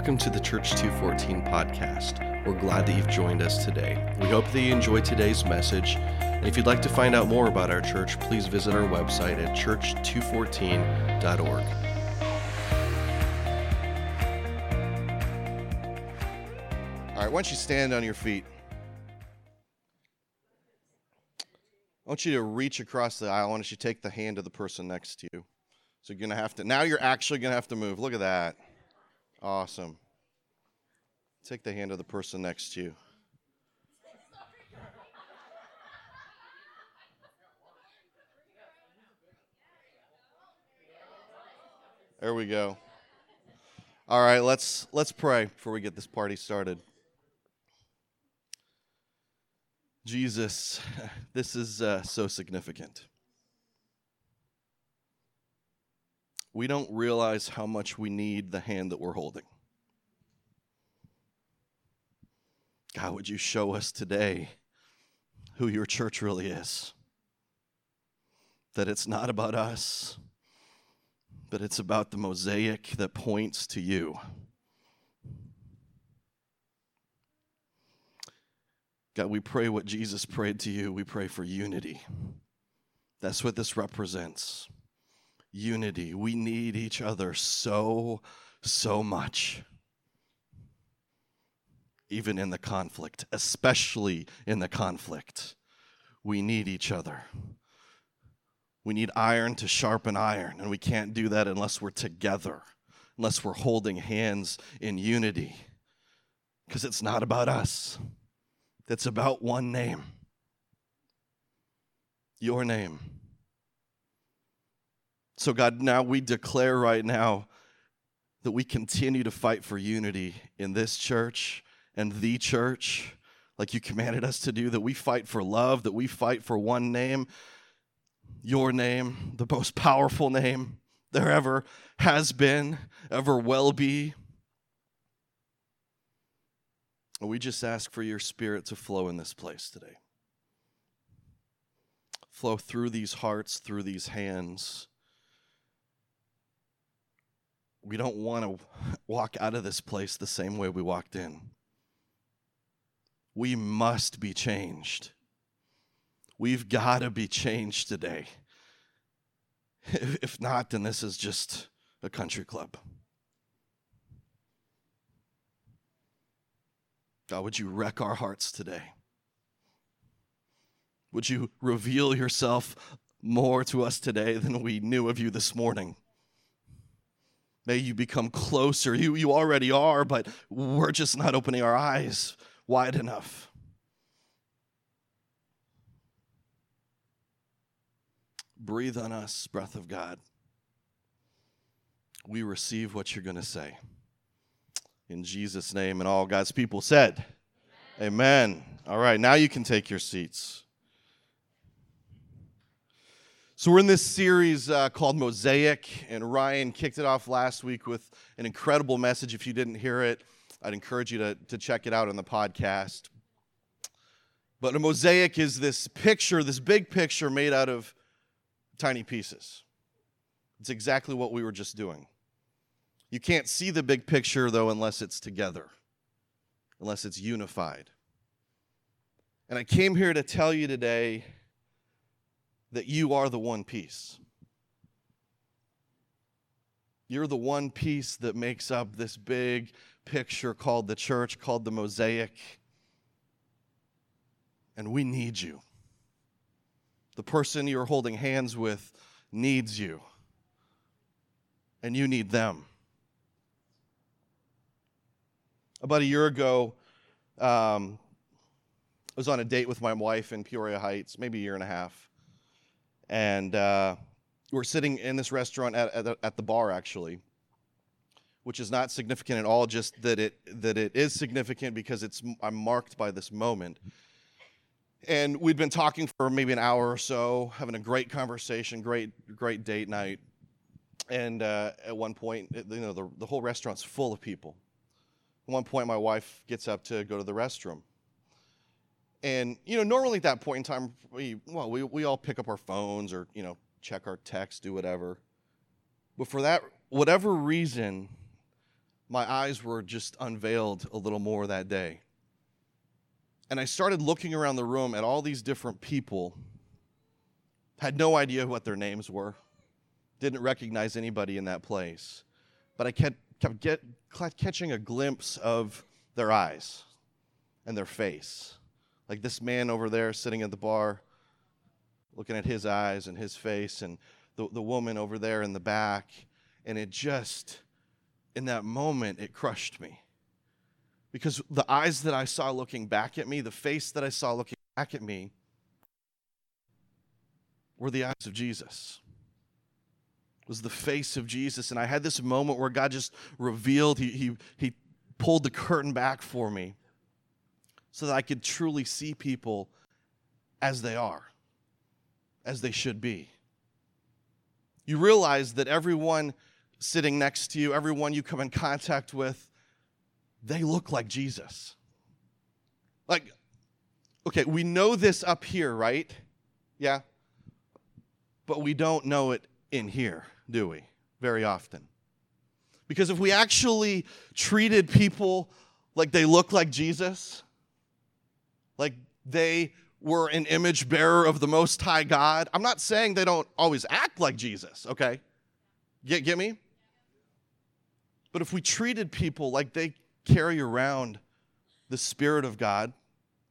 Welcome to the Church 214 podcast. We're glad that you've joined us today. We hope that you enjoyed today's message. And if you'd like to find out more about our church, please visit our website at church214.org. All right, why don't you stand on your feet? I want you to reach across the aisle. I want you to take the hand of the person next to you. So you're going to have to, now you're actually going to have to move. Look at that. Awesome. Take the hand of the person next to you. There we go. All right, let's pray before we get this party started. Jesus, this is so significant. We don't realize how much we need the hand that we're holding. God, would you show us today who your church really is? That it's not about us, but it's about the mosaic that points to you. God, we pray what Jesus prayed to you. We pray for unity. That's what this represents. Unity. We need each other so much. Even in the conflict, especially in the conflict, we need each other. We need iron to sharpen iron, and we can't do that unless we're together, unless we're holding hands in unity, because it's not about us. It's about one name, your name. So God, now we declare right now that we continue to fight for unity in this church and the church, like you commanded us to do, that we fight for love, that we fight for one name, your name, the most powerful name there ever has been, ever will be. And we just ask for your spirit to flow in this place today. Flow through these hearts, through these hands. We don't want to walk out of this place the same way we walked in. We must be changed. We've got to be changed today. If not, then this is just a country club. God, would you wreck our hearts today? Would you reveal yourself more to us today than we knew of you this morning? May you become closer. You already are, but we're just not opening our eyes wide enough. Breathe on us, breath of God. We receive what you're going to say. In Jesus' name, and all God's people said, Amen. All right, now you can take your seats. So we're in this series called Mosaic, and Ryan kicked it off last week with an incredible message. If you didn't hear it, I'd encourage you to check it out on the podcast. But a mosaic is this picture, this big picture made out of tiny pieces. It's exactly what we were just doing. You can't see the big picture, though, unless it's together, unless it's unified. And I came here to tell you today that you are the one piece. You're the one piece that makes up this big picture called the church, called the mosaic. And we need you. The person you're holding hands with needs you, and you need them. About a year ago, I was on a date with my wife in Peoria Heights, maybe a year and a half, and we're sitting in this restaurant at the bar, actually, which is not significant at all, just that it is significant because I'm marked by this moment. And we'd been talking for maybe an hour or so, having a great conversation, great date night. And at one point, the whole restaurant's full of people. At one point, my wife gets up to go to the restroom. And, normally at that point in time, we all pick up our phones or, check our texts, do whatever. But for that, whatever reason, my eyes were just unveiled a little more that day. And I started looking around the room at all these different people. Had no idea what their names were. Didn't recognize anybody in that place. But I kept catching a glimpse of their eyes and their face. Like this man over there sitting at the bar, looking at his eyes and his face, and the woman over there in the back. And it just, in that moment, it crushed me. Because the eyes that I saw looking back at me, the face that I saw looking back at me, were the eyes of Jesus. It was the face of Jesus. And I had this moment where God just revealed, he pulled the curtain back for me so that I could truly see people as they are, as they should be. You realize that everyone sitting next to you, everyone you come in contact with, they look like Jesus. Like, okay, we know this up here, right? Yeah. But we don't know it in here, do we? Very often. Because if we actually treated people like they look like Jesus, like they were an image bearer of the Most High God, I'm not saying they don't always act like Jesus, okay? Get me? But if we treated people like they carry around the Spirit of God,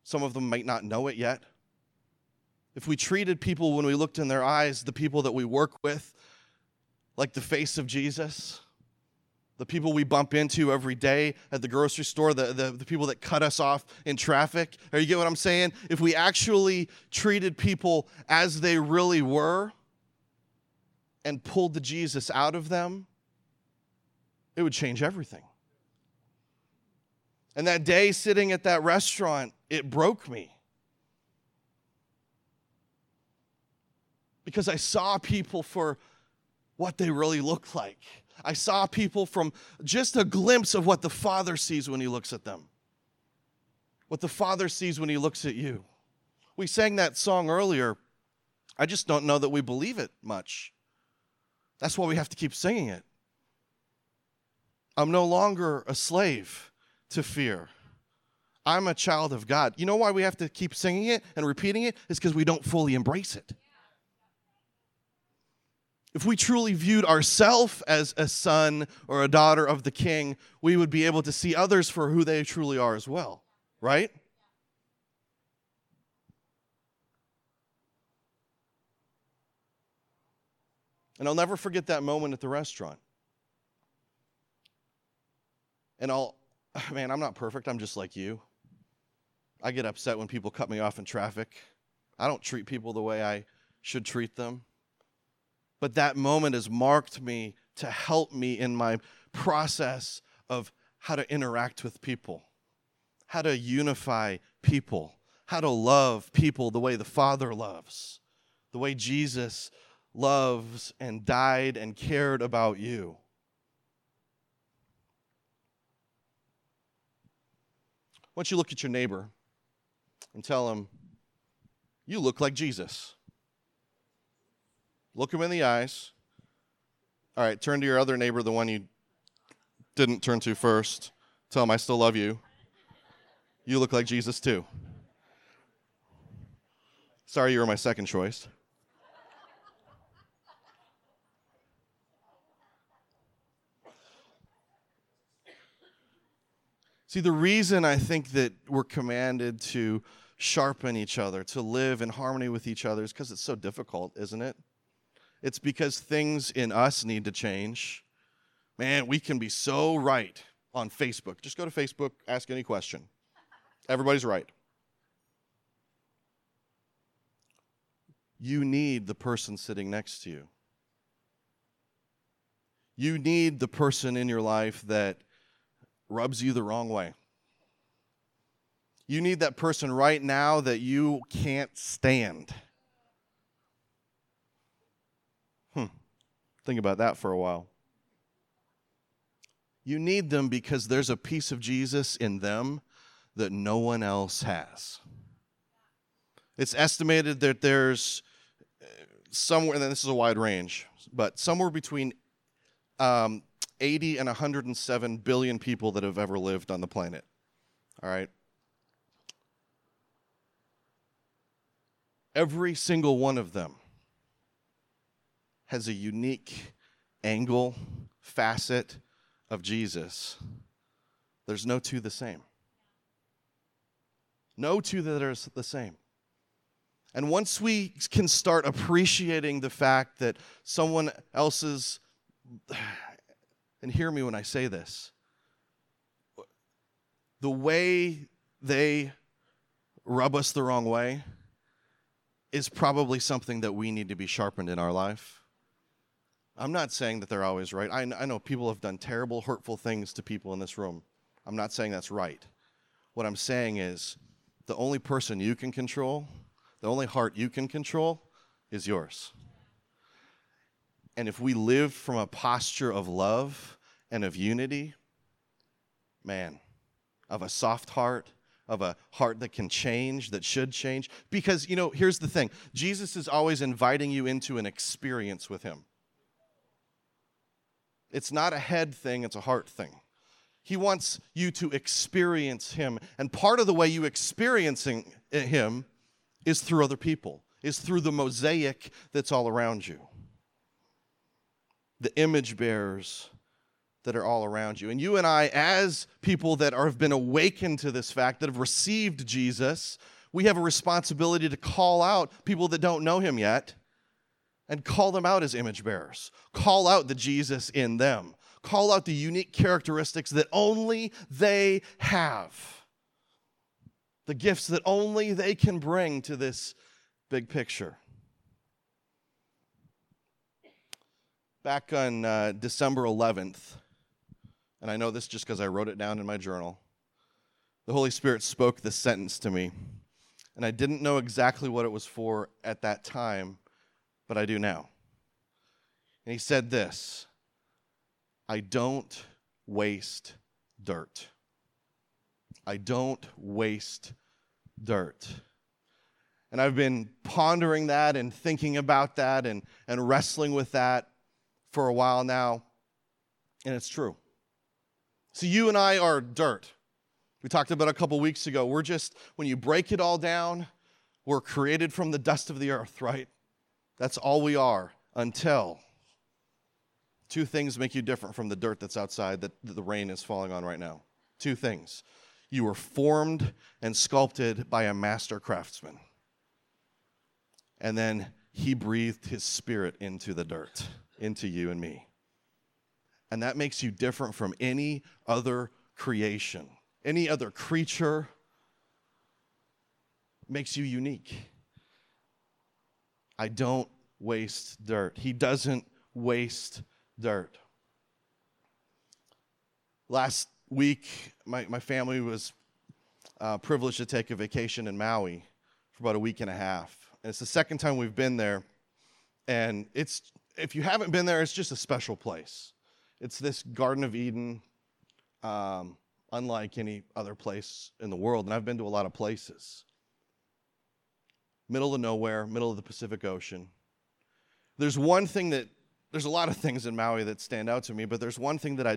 some of them might not know it yet. If we treated people when we looked in their eyes, the people that we work with, like the face of Jesus, the people we bump into every day at the grocery store, the people that cut us off in traffic, or you get what I'm saying? If we actually treated people as they really were and pulled the Jesus out of them, it would change everything. And that day sitting at that restaurant, it broke me. Because I saw people for what they really looked like. I saw people from just a glimpse of what the Father sees when he looks at them. What the Father sees when he looks at you. We sang that song earlier. I just don't know that we believe it much. That's why we have to keep singing it. I'm no longer a slave to fear. I'm a child of God. You know why we have to keep singing it and repeating it? It's because we don't fully embrace it. If we truly viewed ourselves as a son or a daughter of the King, we would be able to see others for who they truly are as well, right? And I'll never forget that moment at the restaurant. And man, I'm not perfect. I'm just like you. I get upset when people cut me off in traffic. I don't treat people the way I should treat them. But that moment has marked me to help me in my process of how to interact with people, how to unify people, how to love people the way the Father loves, the way Jesus loves and died and cared about you. Why don't you look at your neighbor and tell him, you look like Jesus. Look him in the eyes. All right, turn to your other neighbor, the one you didn't turn to first. Tell him, I still love you. You look like Jesus too. Sorry you were my second choice. See, the reason I think that we're commanded to sharpen each other, to live in harmony with each other, is because it's so difficult, isn't it? It's because things in us need to change. Man, we can be so right on Facebook. Just go to Facebook, ask any question. Everybody's right. You need the person sitting next to you. You need the person in your life that rubs you the wrong way. You need that person right now that you can't stand. Think about that for a while. You need them because there's a piece of Jesus in them that no one else has. It's estimated that there's somewhere, and this is a wide range, but somewhere between 80 and 107 billion people that have ever lived on the planet. All right? Every single one of them has a unique angle, facet of Jesus. There's no two the same. No two that are the same. And once we can start appreciating the fact that someone else's, and hear me when I say this, the way they rub us the wrong way is probably something that we need to be sharpened in our life. I'm not saying that they're always right. I know people have done terrible, hurtful things to people in this room. I'm not saying that's right. What I'm saying is the only person you can control, the only heart you can control is yours. And if we live from a posture of love and of unity, man, of a soft heart, of a heart that can change, that should change. Because, you know, here's the thing. Jesus is always inviting you into an experience with him. It's not a head thing, it's a heart thing. He wants you to experience him. And part of the way you experiencing him is through other people, is through the mosaic that's all around you, the image bearers that are all around you. And you and I, as people that have been awakened to this fact, that have received Jesus, we have a responsibility to call out people that don't know him yet and call them out as image bearers. Call out the Jesus in them. Call out the unique characteristics that only they have. The gifts that only they can bring to this big picture. Back on December 11th, and I know this just because I wrote it down in my journal, the Holy Spirit spoke this sentence to me, and I didn't know exactly what it was for at that time, but I do now. And he said this, I don't waste dirt. I don't waste dirt. And I've been pondering that and thinking about that and wrestling with that for a while now, and it's true. So you and I are dirt. We talked about it a couple weeks ago. We're just, when you break it all down, we're created from the dust of the earth, right? That's all we are until two things make you different from the dirt that's outside that the rain is falling on right now. Two things. You were formed and sculpted by a master craftsman. And then he breathed his spirit into the dirt, into you and me. And that makes you different from any other creation, any other creature. Makes you unique. I don't waste dirt. He doesn't waste dirt. Last week, my family was privileged to take a vacation in Maui for about a week and a half. And it's the second time we've been there. And it's, if you haven't been there, it's just a special place. It's this Garden of Eden, unlike any other place in the world. And I've been to a lot of places. Middle of nowhere, middle of the Pacific Ocean. There's a lot of things in Maui that stand out to me, but there's one thing that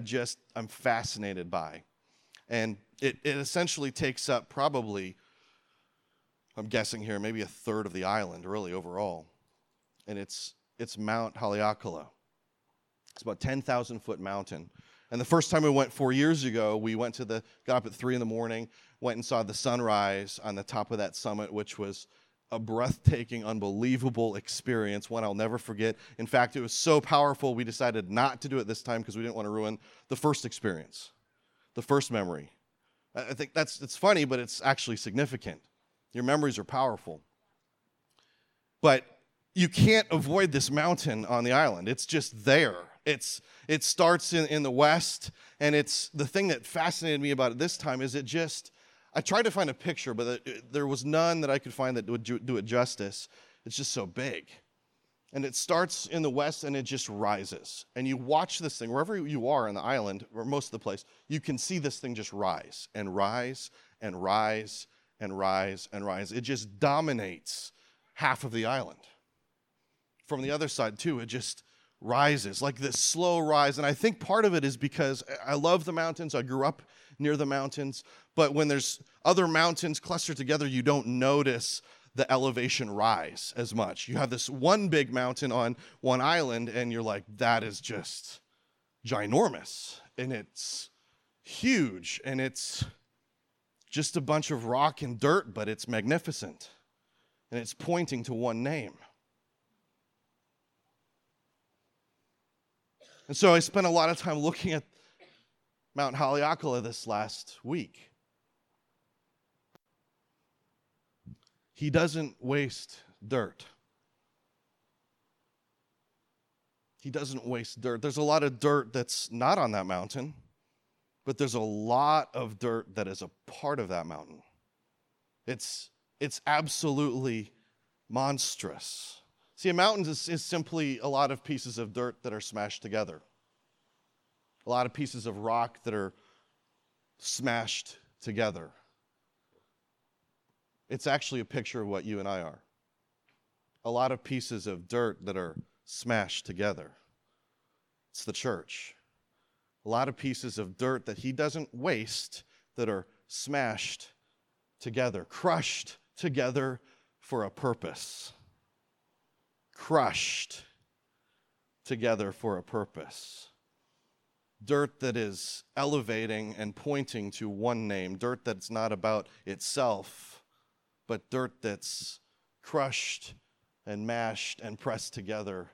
I'm fascinated by. And it essentially takes up probably, I'm guessing here, maybe a third of the island really overall. And it's Mount Haleakala. It's about 10,000 foot mountain. And the first time we went 4 years ago, we went to got up at 3 a.m, went and saw the sunrise on the top of that summit, which was a breathtaking, unbelievable experience, one I'll never forget. In fact, it was so powerful, we decided not to do it this time because we didn't want to ruin the first experience, the first memory. I think it's funny, but it's actually significant. Your memories are powerful. But you can't avoid this mountain on the island. It's just there. It starts in the west, and it's the thing that fascinated me about it this time is I tried to find a picture, but there was none that I could find that would do it justice. It's just so big. And it starts in the west, and it just rises. And you watch this thing, wherever you are on the island, or most of the place, you can see this thing just rise and rise and rise and rise and rise. It just dominates half of the island. From the other side, too, it just rises, like this slow rise. And I think part of it is because I love the mountains. I grew up near the mountains. But when there's other mountains clustered together, you don't notice the elevation rise as much. You have this one big mountain on one island, and you're like, that is just ginormous. And it's huge. And it's just a bunch of rock and dirt, but it's magnificent. And it's pointing to one name. And so I spent a lot of time looking at Mount Haleakala this last week. He doesn't waste dirt. He doesn't waste dirt. There's a lot of dirt that's not on that mountain, but there's a lot of dirt that is a part of that mountain. It's absolutely monstrous. See, a mountain is simply a lot of pieces of dirt that are smashed together. A lot of pieces of rock that are smashed together. It's actually a picture of what you and I are. A lot of pieces of dirt that are smashed together. It's the church. A lot of pieces of dirt that he doesn't waste that are smashed together, crushed together for a purpose. Crushed together for a purpose. Dirt that is elevating and pointing to one name. Dirt that's not about itself, but dirt that's crushed and mashed and pressed together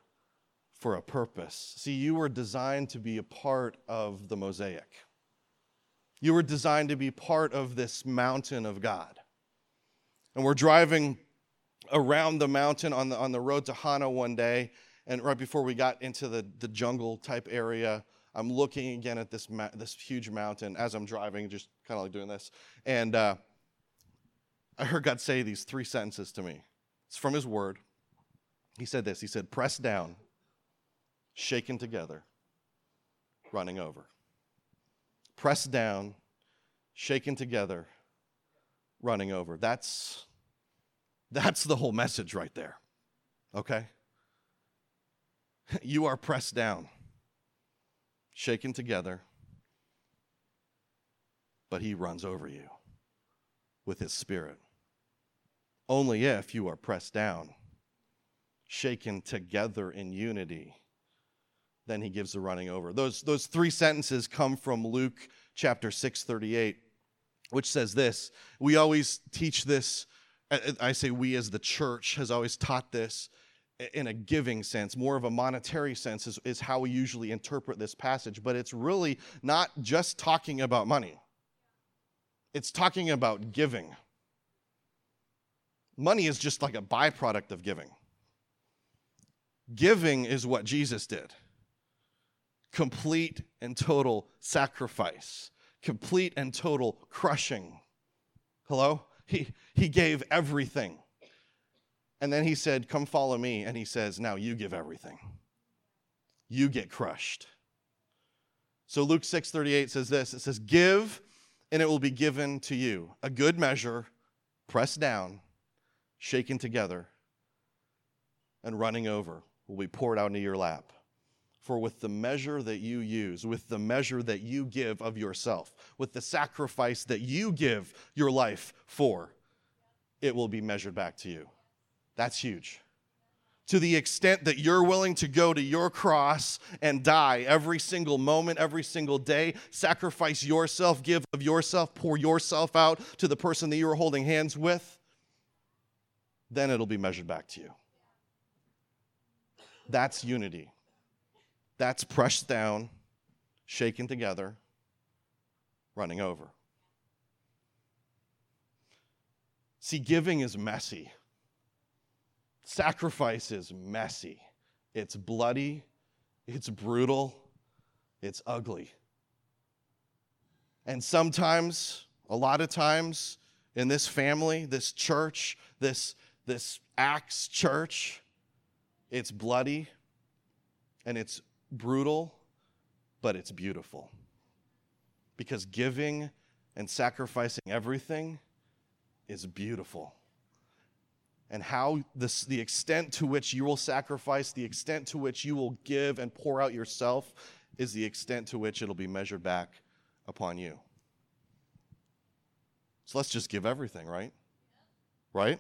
for a purpose. See, you were designed to be a part of the mosaic. You were designed to be part of this mountain of God. And we're driving around the mountain on the road to Hana one day, and right before we got into the jungle type area, I'm looking again at this huge mountain as I'm driving, just kind of like doing this, and I heard God say these three sentences to me. It's from his word. He said this. He said, "Pressed down, shaken together, running over." Pressed down, shaken together, running over. That's the whole message right there, okay? You are pressed down, shaken together, but he runs over you with his spirit. Only if you are pressed down, shaken together in unity, then he gives the running over. Those three sentences come from Luke chapter 6:38, which says this. We always teach this. I say we as the church has always taught this in a giving sense, more of a monetary sense is how we usually interpret this passage. But it's really not just talking about money. It's talking about giving. Money is just like a byproduct of giving. Giving is what Jesus did. Complete and total sacrifice. Complete and total crushing. Hello? He gave everything. And then he said, "Come follow me." And he says, "Now you give everything. You get crushed." So Luke 6:38 says this. It says, "Give, and it will be given to you. A good measure, pressed down, shaken together, and running over will be poured out into your lap. For with the measure that you use, with the measure that you give of yourself, with the sacrifice that you give your life for, it will be measured back to you." That's huge. To the extent that you're willing to go to your cross and die every single moment, every single day, sacrifice yourself, give of yourself, pour yourself out to the person that you are holding hands with, then it'll be measured back to you. That's unity. That's pressed down, shaken together, running over. See, giving is messy. Sacrifice is messy. It's bloody. It's brutal. It's ugly. And sometimes, a lot of times, in this family, this church, this Acts church, it's bloody and it's brutal, but it's beautiful. Because giving and sacrificing everything is beautiful. and how this, the extent to which you will sacrifice, the extent to which you will give and pour out yourself, is the extent to which it'll be measured back upon you. So let's just give everything, right? Yeah. Right?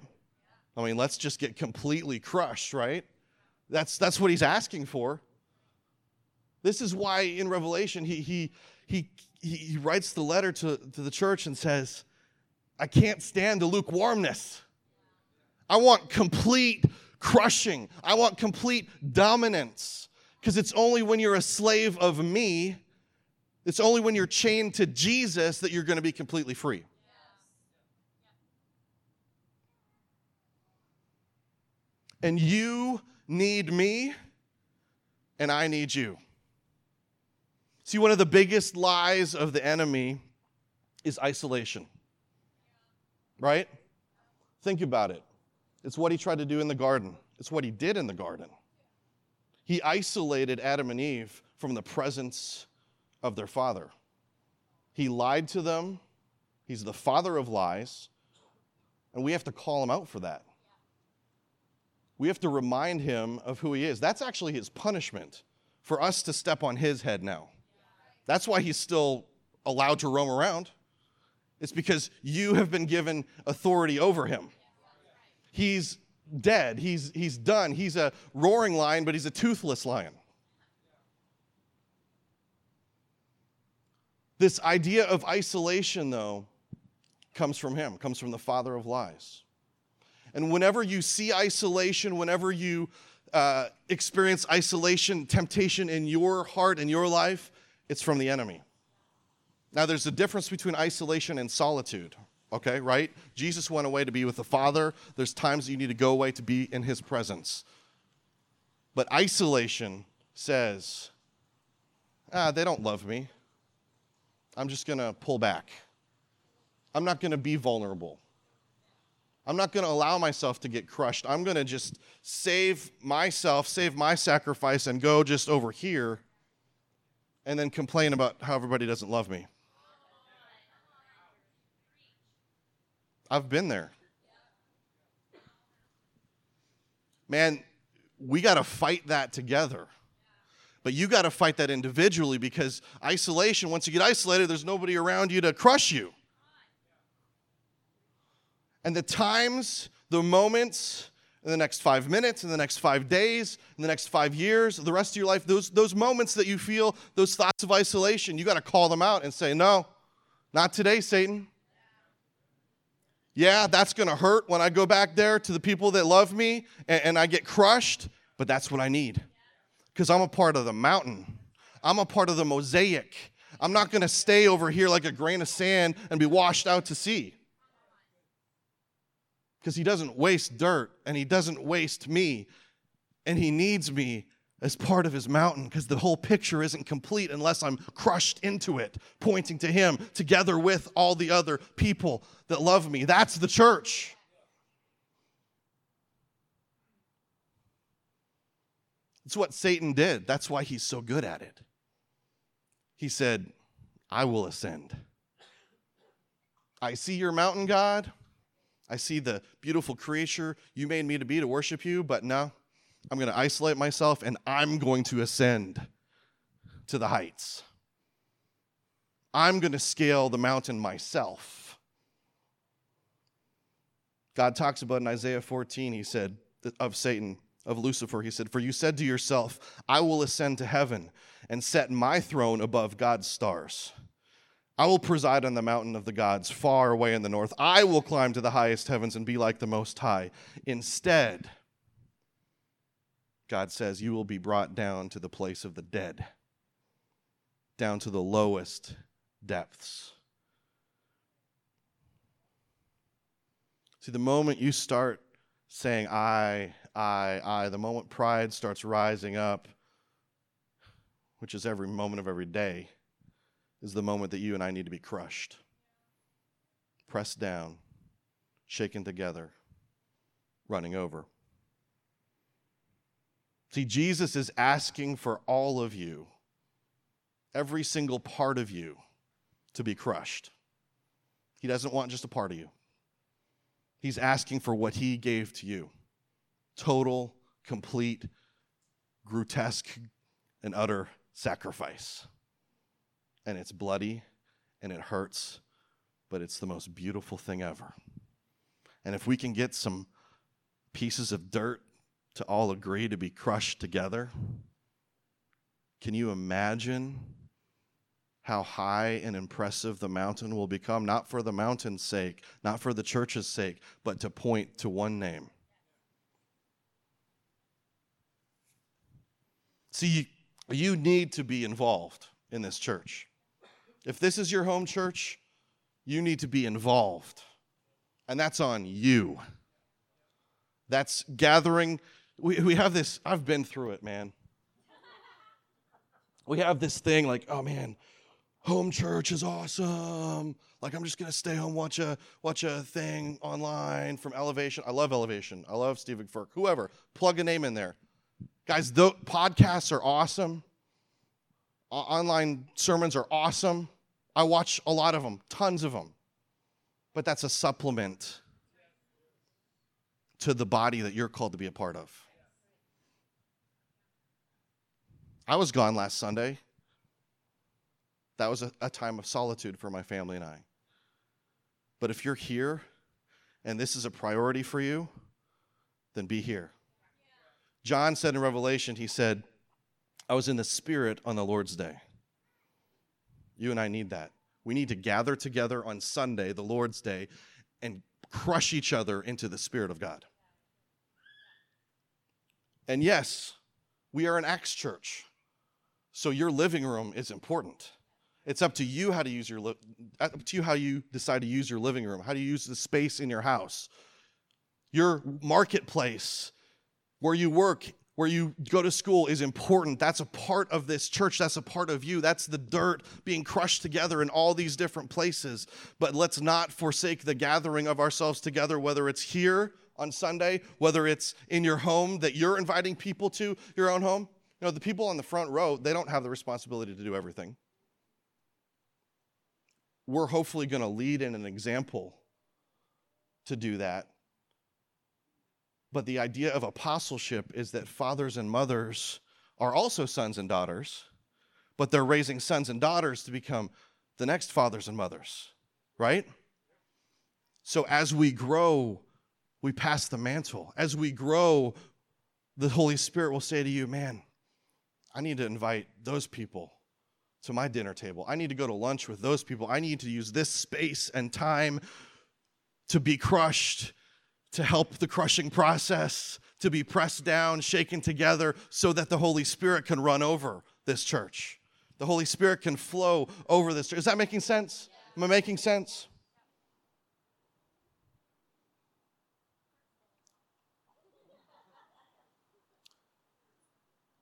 Yeah. I mean, let's just get completely crushed, right? That's what he's asking for. This is why in Revelation he writes the letter to the church and says, I can't stand the lukewarmness. I want complete crushing. I want complete dominance. Because it's only when you're a slave of me, it's only when you're chained to Jesus that you're going to be completely free. And you need me, and I need you. See, one of the biggest lies of the enemy is isolation. Right? Think about it. It's what he tried to do in the garden. It's what he did in the garden. He isolated Adam and Eve from the presence of their father. He lied to them. He's the father of lies. And we have to call him out for that. We have to remind him of who he is. That's actually his punishment for us to step on his head now. That's why he's still allowed to roam around. It's because you have been given authority over him. He's dead. He's done. He's a roaring lion, but he's a toothless lion. This idea of isolation, though, comes from him, comes from the father of lies. And whenever you see isolation, whenever you experience isolation, temptation in your heart, in your life, it's from the enemy. Now, there's a difference between isolation and solitude, okay, right? Jesus went away to be with the Father. There's times that you need to go away to be in his presence. But isolation says, they don't love me. I'm just going to pull back. I'm not going to be vulnerable. I'm not going to allow myself to get crushed. I'm going to just save myself, save my sacrifice, and go just over here and then complain about how everybody doesn't love me. I've been there. Man, we got to fight that together. But you got to fight that individually, because isolation, once you get isolated, there's nobody around you to crush you. And the times, the moments, in the next 5 minutes, in the next 5 days, in the next 5 years, the rest of your life, those moments that you feel, those thoughts of isolation, you got to call them out and say, no, not today, Satan. Yeah, that's going to hurt when I go back there to the people that love me and I get crushed, but that's what I need, because I'm a part of the mountain. I'm a part of the mosaic. I'm not going to stay over here like a grain of sand and be washed out to sea. Because he doesn't waste dirt, and he doesn't waste me, and he needs me as part of his mountain, because the whole picture isn't complete unless I'm crushed into it, pointing to him together with all the other people that love me. That's the church. It's what Satan did. That's why he's so good at it. He said, I will ascend. I see your mountain, God. I see the beautiful creature you made me to be to worship you, but no, I'm going to isolate myself and I'm going to ascend to the heights. I'm going to scale the mountain myself. God talks about in Isaiah 14, he said, of Satan, of Lucifer, he said, for you said to yourself, I will ascend to heaven and set my throne above God's stars. I will preside on the mountain of the gods far away in the north. I will climb to the highest heavens and be like the Most High. Instead, God says, you will be brought down to the place of the dead, down to the lowest depths. See, the moment you start saying, I, the moment pride starts rising up, which is every moment of every day, is the moment that you and I need to be crushed, pressed down, shaken together, running over. See, Jesus is asking for all of you, every single part of you, to be crushed. He doesn't want just a part of you. He's asking for what he gave to you. Total, complete, grotesque, and utter sacrifice. And it's bloody, and it hurts, but it's the most beautiful thing ever. And if we can get some pieces of dirt to all agree to be crushed together, can you imagine how high and impressive the mountain will become? Not for the mountain's sake, not for the church's sake, but to point to one name. See, you need to be involved in this church. If this is your home church, you need to be involved. And that's on you. That's gathering. We have this, I've been through it, man. We have this thing like, oh man, home church is awesome. Like, I'm just going to stay home, watch a thing online from Elevation. I love Elevation. I love Steven Furtick. Whoever, plug a name in there. Guys, the podcasts are awesome. Online sermons are awesome. I watch a lot of them, tons of them. But that's a supplement to the body that you're called to be a part of. I was gone last Sunday. That was a time of solitude for my family and I. But if you're here and this is a priority for you, then be here. John said in Revelation, he said, I was in the Spirit on the Lord's day. You and I need that. We need to gather together on Sunday, the Lord's day, and crush each other into the Spirit of God. And yes, we are an Acts church. So your living room is important. It's up to you how to use your up to you how you decide to use your living room, how to use the space in your house, your marketplace, where you work, where you go to school is important. That's a part of this church. That's a part of you. That's the dirt being crushed together in all these different places. But let's not forsake the gathering of ourselves together, whether it's here on Sunday, whether it's in your home that you're inviting people to, your own home. You know, the people on the front row, they don't have the responsibility to do everything. We're hopefully going to lead in an example to do that. But the idea of apostleship is that fathers and mothers are also sons and daughters, but they're raising sons and daughters to become the next fathers and mothers, right? So as we grow, we pass the mantle. As we grow, the Holy Spirit will say to you, man, I need to invite those people to my dinner table. I need to go to lunch with those people. I need to use this space and time to be crushed, to help the crushing process, to be pressed down, shaken together, so that the Holy Spirit can run over this church. The Holy Spirit can flow over this church. Is that making sense? Am I making sense?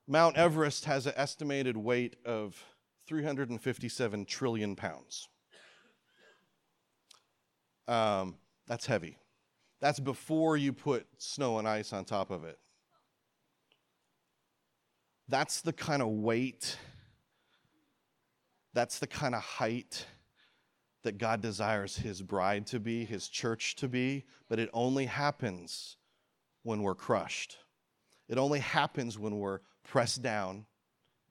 Mount Everest has an estimated weight of 357 trillion pounds. That's heavy. That's before you put snow and ice on top of it. That's the kind of weight, that's the kind of height that God desires his bride to be, his church to be, but it only happens when we're crushed. It only happens when we're pressed down,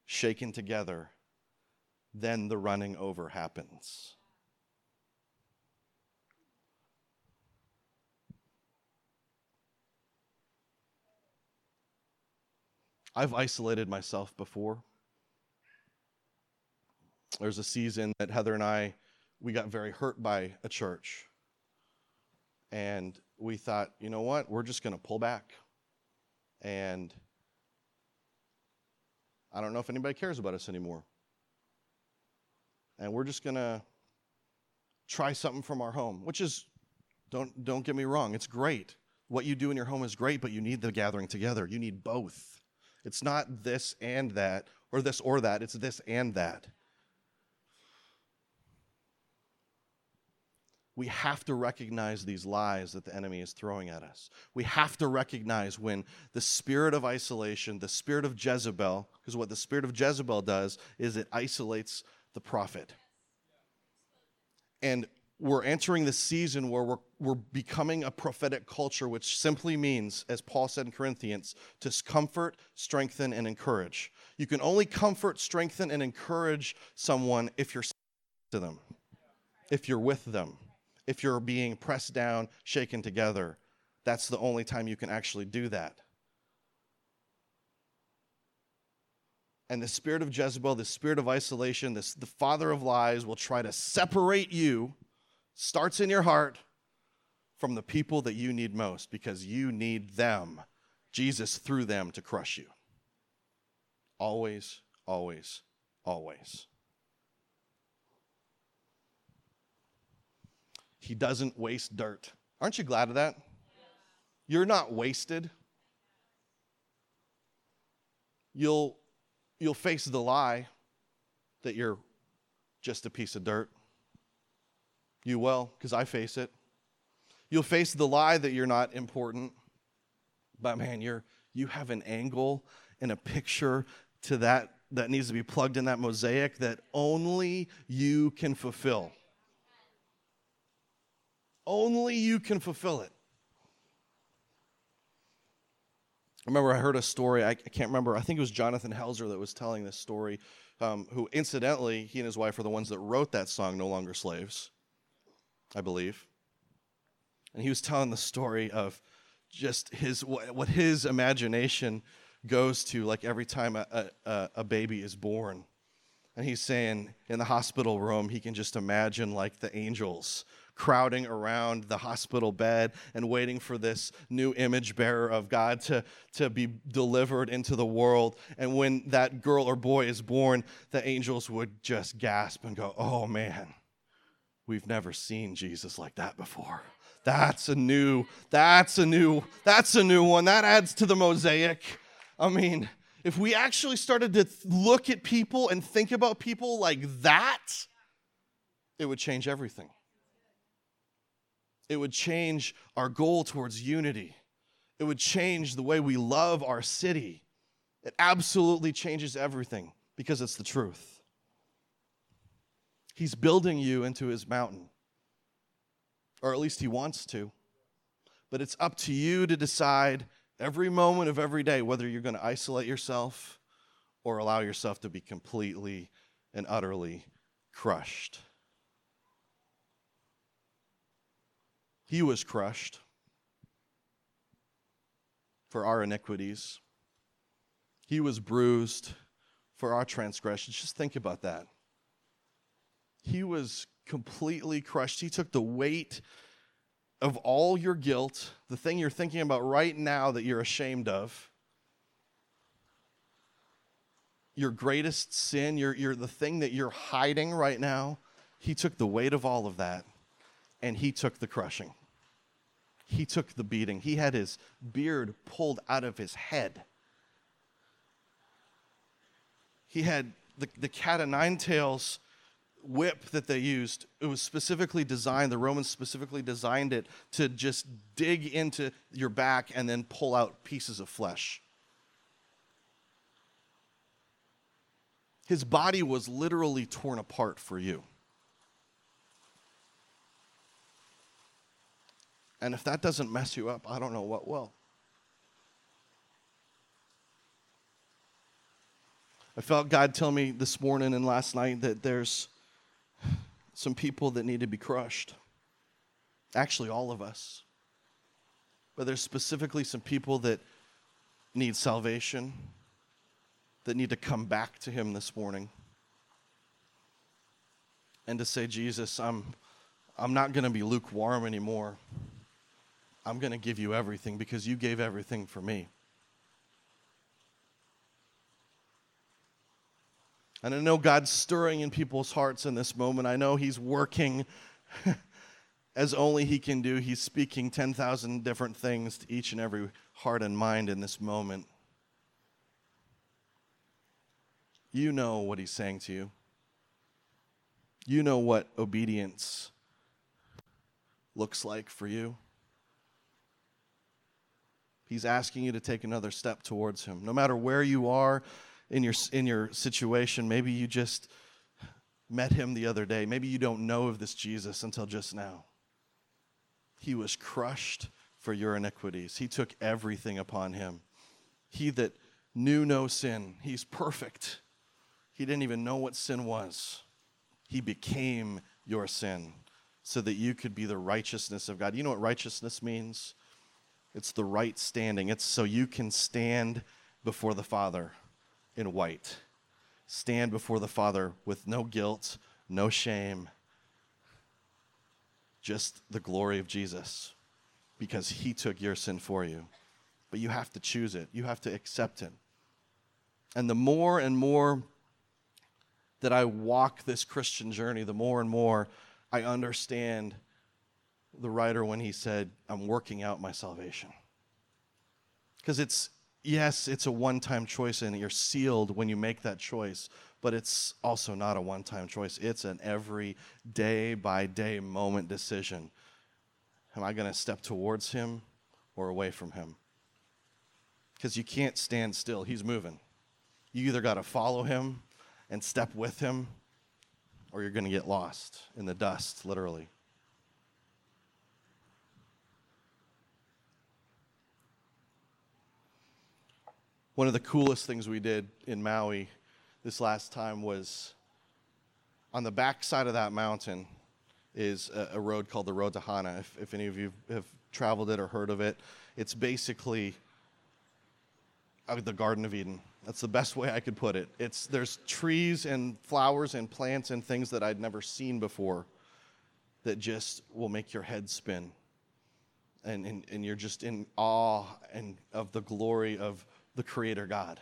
shaken together, then the running over happens. I've isolated myself before. There's a season that Heather and I, we got very hurt by a church. And we thought, you know what? We're just going to pull back. And I don't know if anybody cares about us anymore. And we're just going to try something from our home, which is, don't get me wrong, it's great. What you do in your home is great, but you need the gathering together. You need both. It's not this and that, or this or that. It's this and that. We have to recognize these lies that the enemy is throwing at us. We have to recognize when the spirit of isolation, the spirit of Jezebel, because what the spirit of Jezebel does is it isolates the prophet. And we're entering the season where we're becoming a prophetic culture, which simply means, as Paul said in Corinthians, to comfort, strengthen, and encourage. You can only comfort, strengthen, and encourage someone if you're to them, if you're with them, if you're being pressed down, shaken together. That's the only time you can actually do that. And the spirit of Jezebel, the spirit of isolation, the father of lies will try to separate you, starts in your heart, from the people that you need most, because you need them, Jesus through them, to crush you. Always, always, always. He doesn't waste dirt. Aren't you glad of that? You're not wasted. You'll face the lie that you're just a piece of dirt. You will, because I face it. You'll face the lie that you're not important. But man, you have an angle and a picture to that needs to be plugged in that mosaic that only you can fulfill. Only you can fulfill it. I remember I heard a story, I can't remember, I think it was Jonathan Helser that was telling this story, who incidentally, he and his wife are the ones that wrote that song, No Longer Slaves, I believe. And he was telling the story of just what his imagination goes to, like every time a baby is born. And he's saying in the hospital room, he can just imagine like the angels crowding around the hospital bed and waiting for this new image bearer of God to be delivered into the world. And when that girl or boy is born, the angels would just gasp and go, oh man, we've never seen Jesus like that before. That's a new one. That adds to the mosaic. I mean, if we actually started to look at people and think about people like that, it would change everything. It would change our goal towards unity. It would change the way we love our city. It absolutely changes everything because it's the truth. He's building you into his mountain, or at least he wants to. But it's up to you to decide every moment of every day whether you're going to isolate yourself or allow yourself to be completely and utterly crushed. He was crushed for our iniquities. He was bruised for our transgressions. Just think about that. He was completely crushed. He took the weight of all your guilt, the thing you're thinking about right now that you're ashamed of, your greatest sin, the thing that you're hiding right now. He took the weight of all of that. And he took the crushing. He took the beating. He had his beard pulled out of his head. He had the cat-o'-nine-tails whip that they used. It was specifically designed, the Romans specifically designed it to just dig into your back and then pull out pieces of flesh. His body was literally torn apart for you. And if that doesn't mess you up, I don't know what will. I felt God tell me this morning and last night that there's some people that need to be crushed. Actually, all of us. But there's specifically some people that need salvation, that need to come back to him this morning. And to say, Jesus, I'm not going to be lukewarm anymore. I'm going to give you everything because you gave everything for me. And I know God's stirring in people's hearts in this moment. I know he's working as only he can do. He's speaking 10,000 different things to each and every heart and mind in this moment. You know what he's saying to you. You know what obedience looks like for you. He's asking you to take another step towards him. No matter where you are in your situation, maybe you just met him the other day. Maybe you don't know of this Jesus until just now. He was crushed for your iniquities. He took everything upon him. He that knew no sin, he's perfect. He didn't even know what sin was. He became your sin so that you could be the righteousness of God. You know what righteousness means? It's the right standing. It's so you can stand before the Father in white. Stand before the Father with no guilt, no shame, just the glory of Jesus, because he took your sin for you. But you have to choose it. You have to accept it. And the more and more that I walk this Christian journey, the more and more I understand the writer when he said, I'm working out my salvation. Because it's a one-time choice, and you're sealed when you make that choice, but it's also not a one-time choice. It's an every day-by-day moment decision. Am I going to step towards him or away from him? Because you can't stand still. He's moving. You either got to follow him and step with him, or you're going to get lost in the dust, literally. One of the coolest things we did in Maui this last time was on the backside of that mountain is a road called the Road to Hana. If any of you have traveled it or heard of it, it's basically the Garden of Eden. That's the best way I could put it. There's trees and flowers and plants and things that I'd never seen before that just will make your head spin. And you're just in awe and of the glory of the Creator God.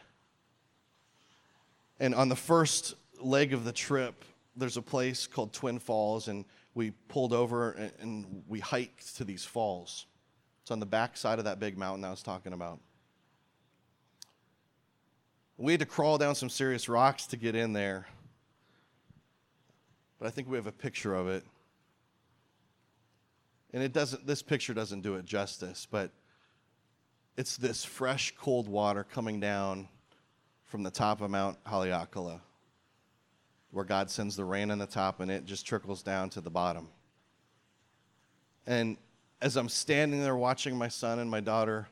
And on the first leg of the trip, there's a place called Twin Falls, and we pulled over and we hiked to these falls. It's on the back side of that big mountain I was talking about. We had to crawl down some serious rocks to get in there, but I think we have a picture of it. And this picture doesn't do it justice, but it's this fresh, cold water coming down from the top of Mount Haleakala, where God sends the rain on the top, and it just trickles down to the bottom. And as I'm standing there watching my son and my daughter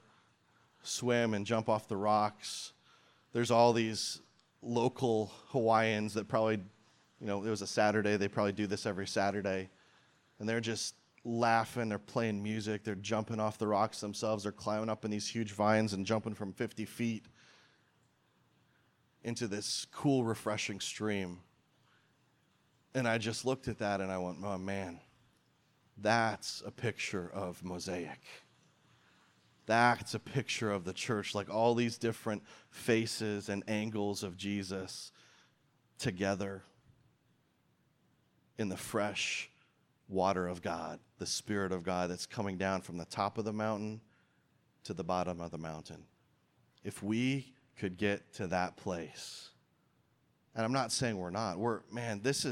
swim and jump off the rocks, there's all these local Hawaiians that probably, it was a Saturday, they probably do this every Saturday, and they're just laughing, they're playing music, they're jumping off the rocks themselves, they're climbing up in these huge vines and jumping from 50 feet into this cool, refreshing stream. And I just looked at that and I went, oh man, that's a picture of Mosaic. That's a picture of the church, like all these different faces and angles of Jesus together in the fresh water of God, the Spirit of God that's coming down from the top of the mountain to the bottom of the mountain. If we could get to that place, and I'm not saying we're not. This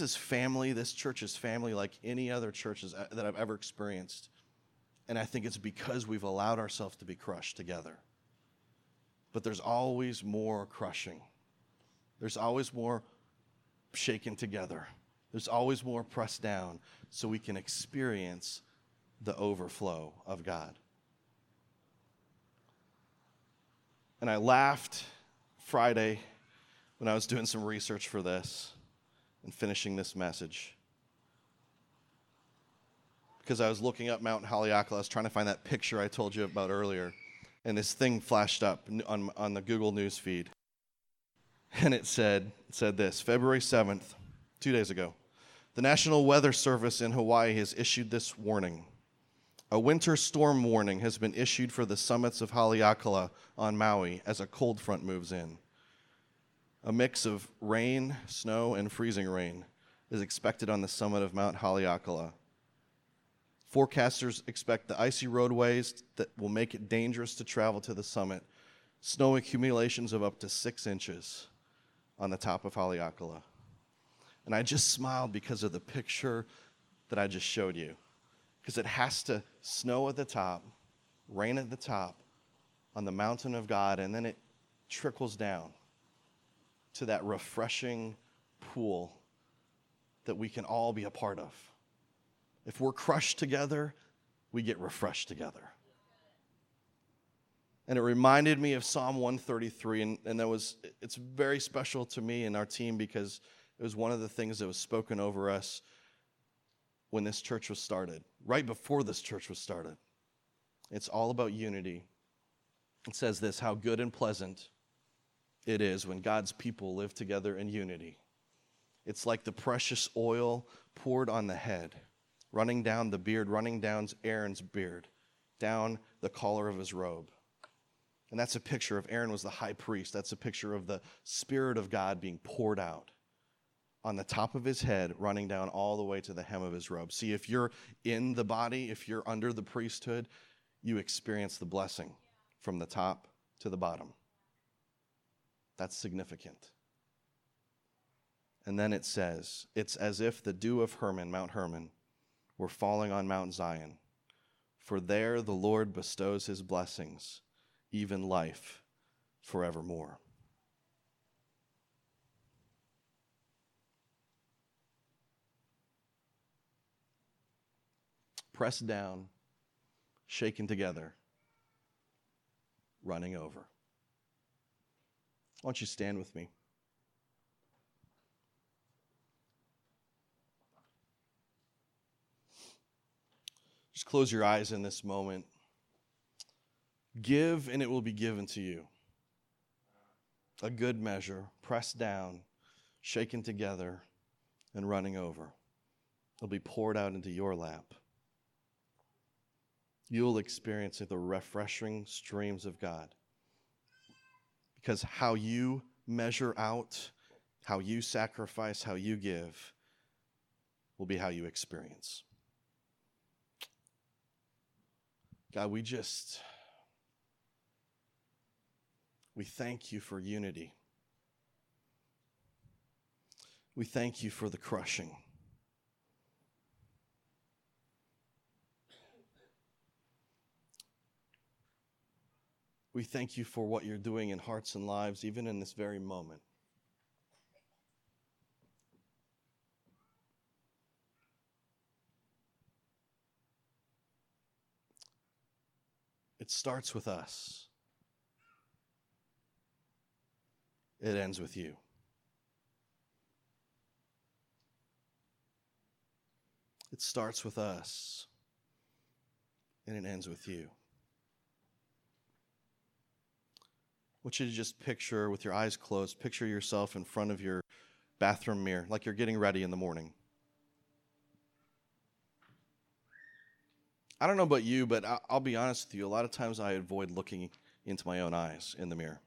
is family. This church is family like any other churches that I've ever experienced, and I think it's because we've allowed ourselves to be crushed together. But there's always more crushing. There's always more shaken together. There's always more pressed down so we can experience the overflow of God. And I laughed Friday when I was doing some research for this and finishing this message, because I was looking up Mount Haleakala. I was trying to find that picture I told you about earlier, and this thing flashed up on the Google News feed, and it said this, February 7th, 2 days ago. The National Weather Service in Hawaii has issued this warning. A winter storm warning has been issued for the summits of Haleakala on Maui as a cold front moves in. A mix of rain, snow, and freezing rain is expected on the summit of Mount Haleakala. Forecasters expect the icy roadways that will make it dangerous to travel to the summit, snow accumulations of up to 6 inches on the top of Haleakala. And I just smiled because of the picture that I just showed you. Because it has to snow at the top, rain at the top, on the mountain of God, and then it trickles down to that refreshing pool that we can all be a part of. If we're crushed together, we get refreshed together. And it reminded me of Psalm 133, and that was, it's very special to me and our team because it was one of the things that was spoken over us when this church was started, right before this church was started. It's all about unity. It says this, how good and pleasant it is when God's people live together in unity. It's like the precious oil poured on the head, running down the beard, running down Aaron's beard, down the collar of his robe. And that's a picture of Aaron was the high priest. That's a picture of the Spirit of God being poured out on the top of his head, running down all the way to the hem of his robe. See, if you're in the body, if you're under the priesthood, you experience the blessing from the top to the bottom. That's significant. And then it says, it's as if the dew of Hermon, Mount Hermon, were falling on Mount Zion. For there the Lord bestows his blessings, even life forevermore. Pressed down, shaken together, running over. Why don't you stand with me? Just close your eyes in this moment. Give, and it will be given to you. A good measure, pressed down, shaken together, and running over. It'll be poured out into your lap. You'll experience the refreshing streams of God. Because how you measure out, how you sacrifice, how you give, will be how you experience. God, we thank you for unity. We thank you for the crushing. We thank you for what you're doing in hearts and lives, even in this very moment. It starts with us. It ends with you. It starts with us, and it ends with you. I want you to just picture, with your eyes closed, picture yourself in front of your bathroom mirror, like you're getting ready in the morning. I don't know about you, but I'll be honest with you. A lot of times I avoid looking into my own eyes in the mirror.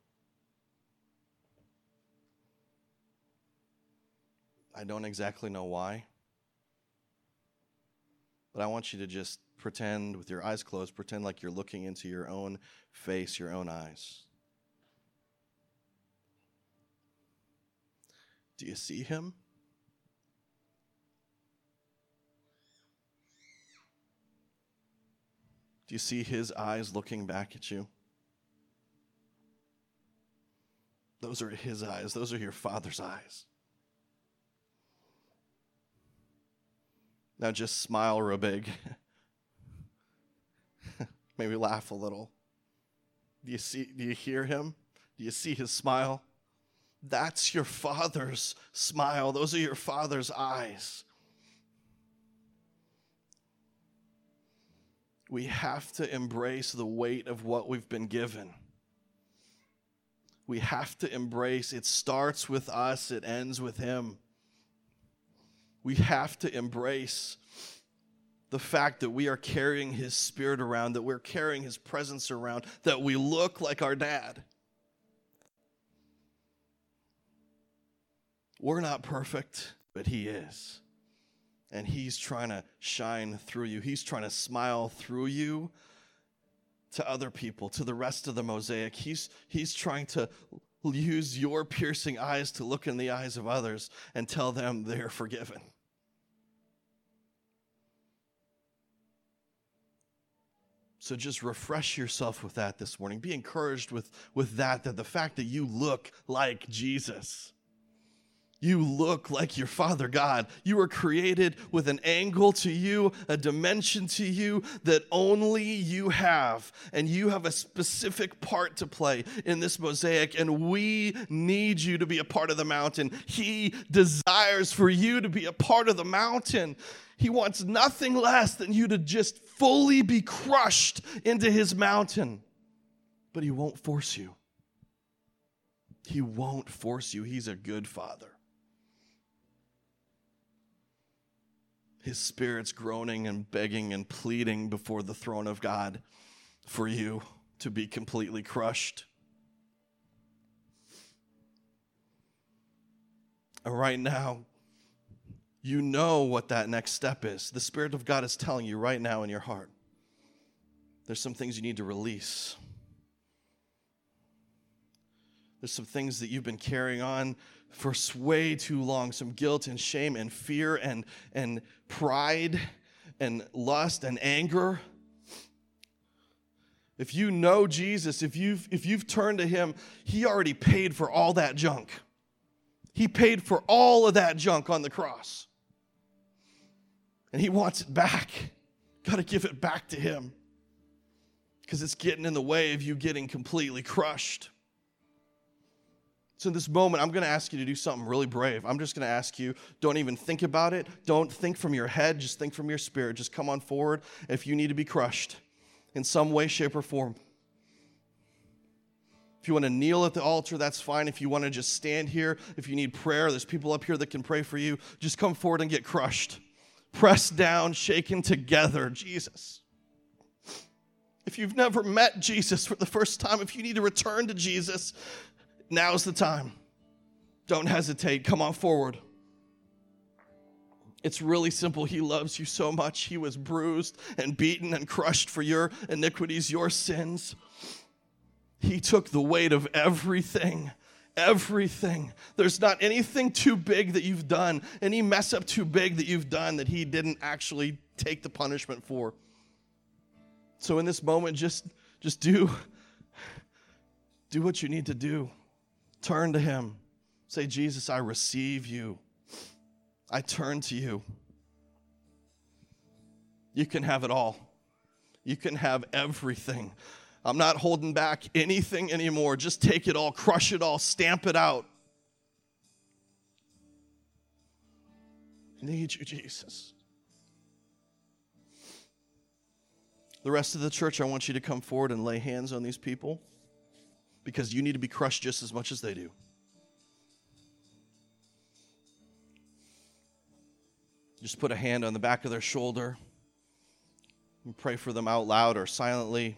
I don't exactly know why, but I want you to just pretend, with your eyes closed, pretend like you're looking into your own face, your own eyes. Do you see him? Do you see his eyes looking back at you? Those are his eyes. Those are your Father's eyes. Now just smile real big. Maybe laugh a little. Do you hear him? Do you see his smile? That's your Father's smile. Those are your Father's eyes. We have to embrace the weight of what we've been given. We have to embrace, it starts with us, it ends with him. We have to embrace the fact that we are carrying his Spirit around, that we're carrying his presence around, that we look like our dad. We're not perfect, but he is. And he's trying to shine through you. He's trying to smile through you to other people, to the rest of the mosaic. He's trying to use your piercing eyes to look in the eyes of others and tell them they're forgiven. So just refresh yourself with that this morning. Be encouraged with that the fact that you look like Jesus You look like your Father God. You were created with an angle to you, a dimension to you that only you have. And you have a specific part to play in this mosaic. And we need you to be a part of the mountain. He desires for you to be a part of the mountain. He wants nothing less than you to just fully be crushed into his mountain. But he won't force you. He won't force you. He's a good Father. His Spirit's groaning and begging and pleading before the throne of God for you to be completely crushed. And right now, you know what that next step is. The Spirit of God is telling you right now in your heart. There's some things you need to release. There's some things that you've been carrying on for way too long, some guilt and shame and fear and pride and lust and anger. If you know Jesus, if you've turned to him, he already paid for all that junk. He paid for all of that junk on the cross. And he wants it back. Got to give it back to him. Because it's getting in the way of you getting completely crushed. So in this moment, I'm going to ask you to do something really brave. I'm just going to ask you, don't even think about it. Don't think from your head. Just think from your spirit. Just come on forward if you need to be crushed in some way, shape, or form. If you want to kneel at the altar, that's fine. If you want to just stand here, if you need prayer, there's people up here that can pray for you. Just come forward and get crushed. Pressed down, shaken together, Jesus. If you've never met Jesus for the first time, if you need to return to Jesus, now's the time. Don't hesitate. Come on forward. It's really simple. He loves you so much. He was bruised and beaten and crushed for your iniquities, your sins. He took the weight of everything. Everything. There's not anything too big that you've done, any mess up too big that you've done that he didn't actually take the punishment for. So in this moment, just do what you need to do. Turn to him. Say, Jesus, I receive you. I turn to you. You can have it all. You can have everything. I'm not holding back anything anymore. Just take it all, crush it all, stamp it out. I need you, Jesus. The rest of the church, I want you to come forward and lay hands on these people, because you need to be crushed just as much as they do. Just put a hand on the back of their shoulder and pray for them out loud or silently.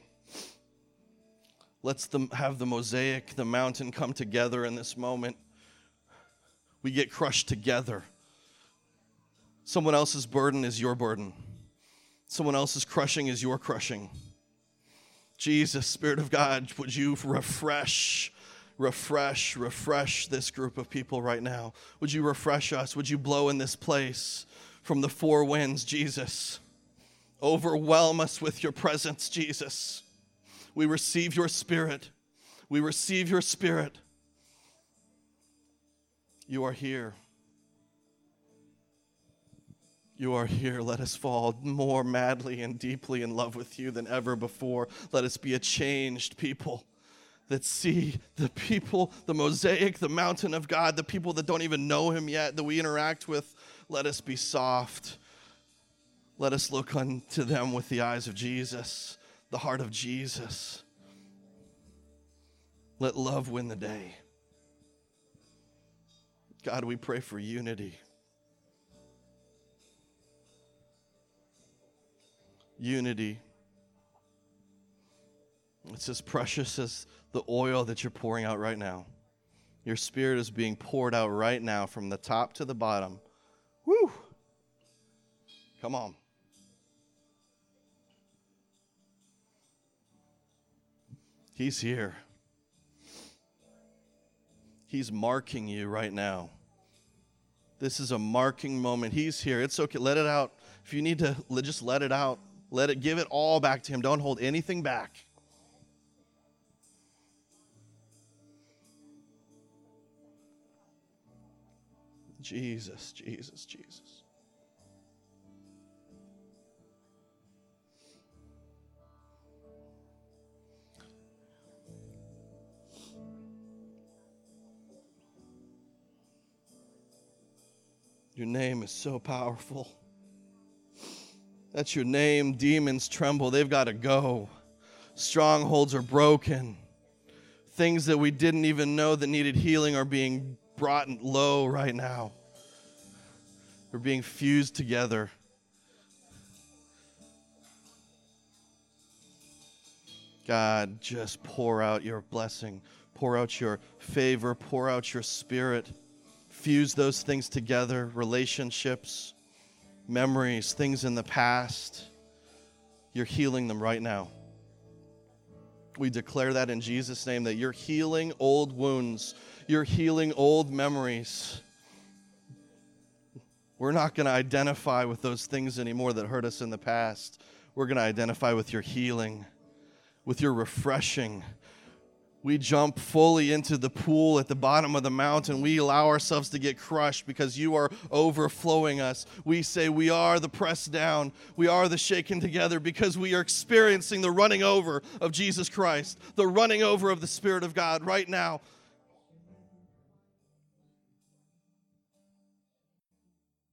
Let's them have the mosaic, the mountain come together in this moment. We get crushed together. Someone else's burden is your burden. Someone else's crushing is your crushing. Jesus, Spirit of God, would you refresh this group of people right now? Would you refresh us? Would you blow in this place from the four winds, Jesus? Overwhelm us with your presence, Jesus. We receive your Spirit. We receive your Spirit. You are here. You are here. Let us fall more madly and deeply in love with you than ever before. Let us be a changed people that see the people, the mosaic, the mountain of God, the people that don't even know him yet, that we interact with. Let us be soft. Let us look unto them with the eyes of Jesus, the heart of Jesus. Let love win the day. God, we pray for unity. Unity. It's as precious as the oil that you're pouring out right now. Your Spirit is being poured out right now from the top to the bottom. Woo! Come on. He's here. He's marking you right now. This is a marking moment. He's here. It's okay. Let it out. If you need to, just let it out. Let it, give it all back to him. Don't hold anything back. Jesus, Jesus, Jesus. Your name is so powerful. That's your name. Demons tremble. They've got to go. Strongholds are broken. Things that we didn't even know that needed healing are being brought low right now. They're being fused together. God, just pour out your blessing. Pour out your favor. Pour out your spirit. Fuse those things together, relationships, memories, things in the past. You're healing them right now. We declare that in Jesus' name, that you're healing old wounds. You're healing old memories. We're not going to identify with those things anymore that hurt us in the past. We're going to identify with your healing, with your refreshing. We jump fully into the pool at the bottom of the mountain. We allow ourselves to get crushed because you are overflowing us. We say we are the pressed down. We are the shaken together because we are experiencing the running over of Jesus Christ, the running over of the Spirit of God right now.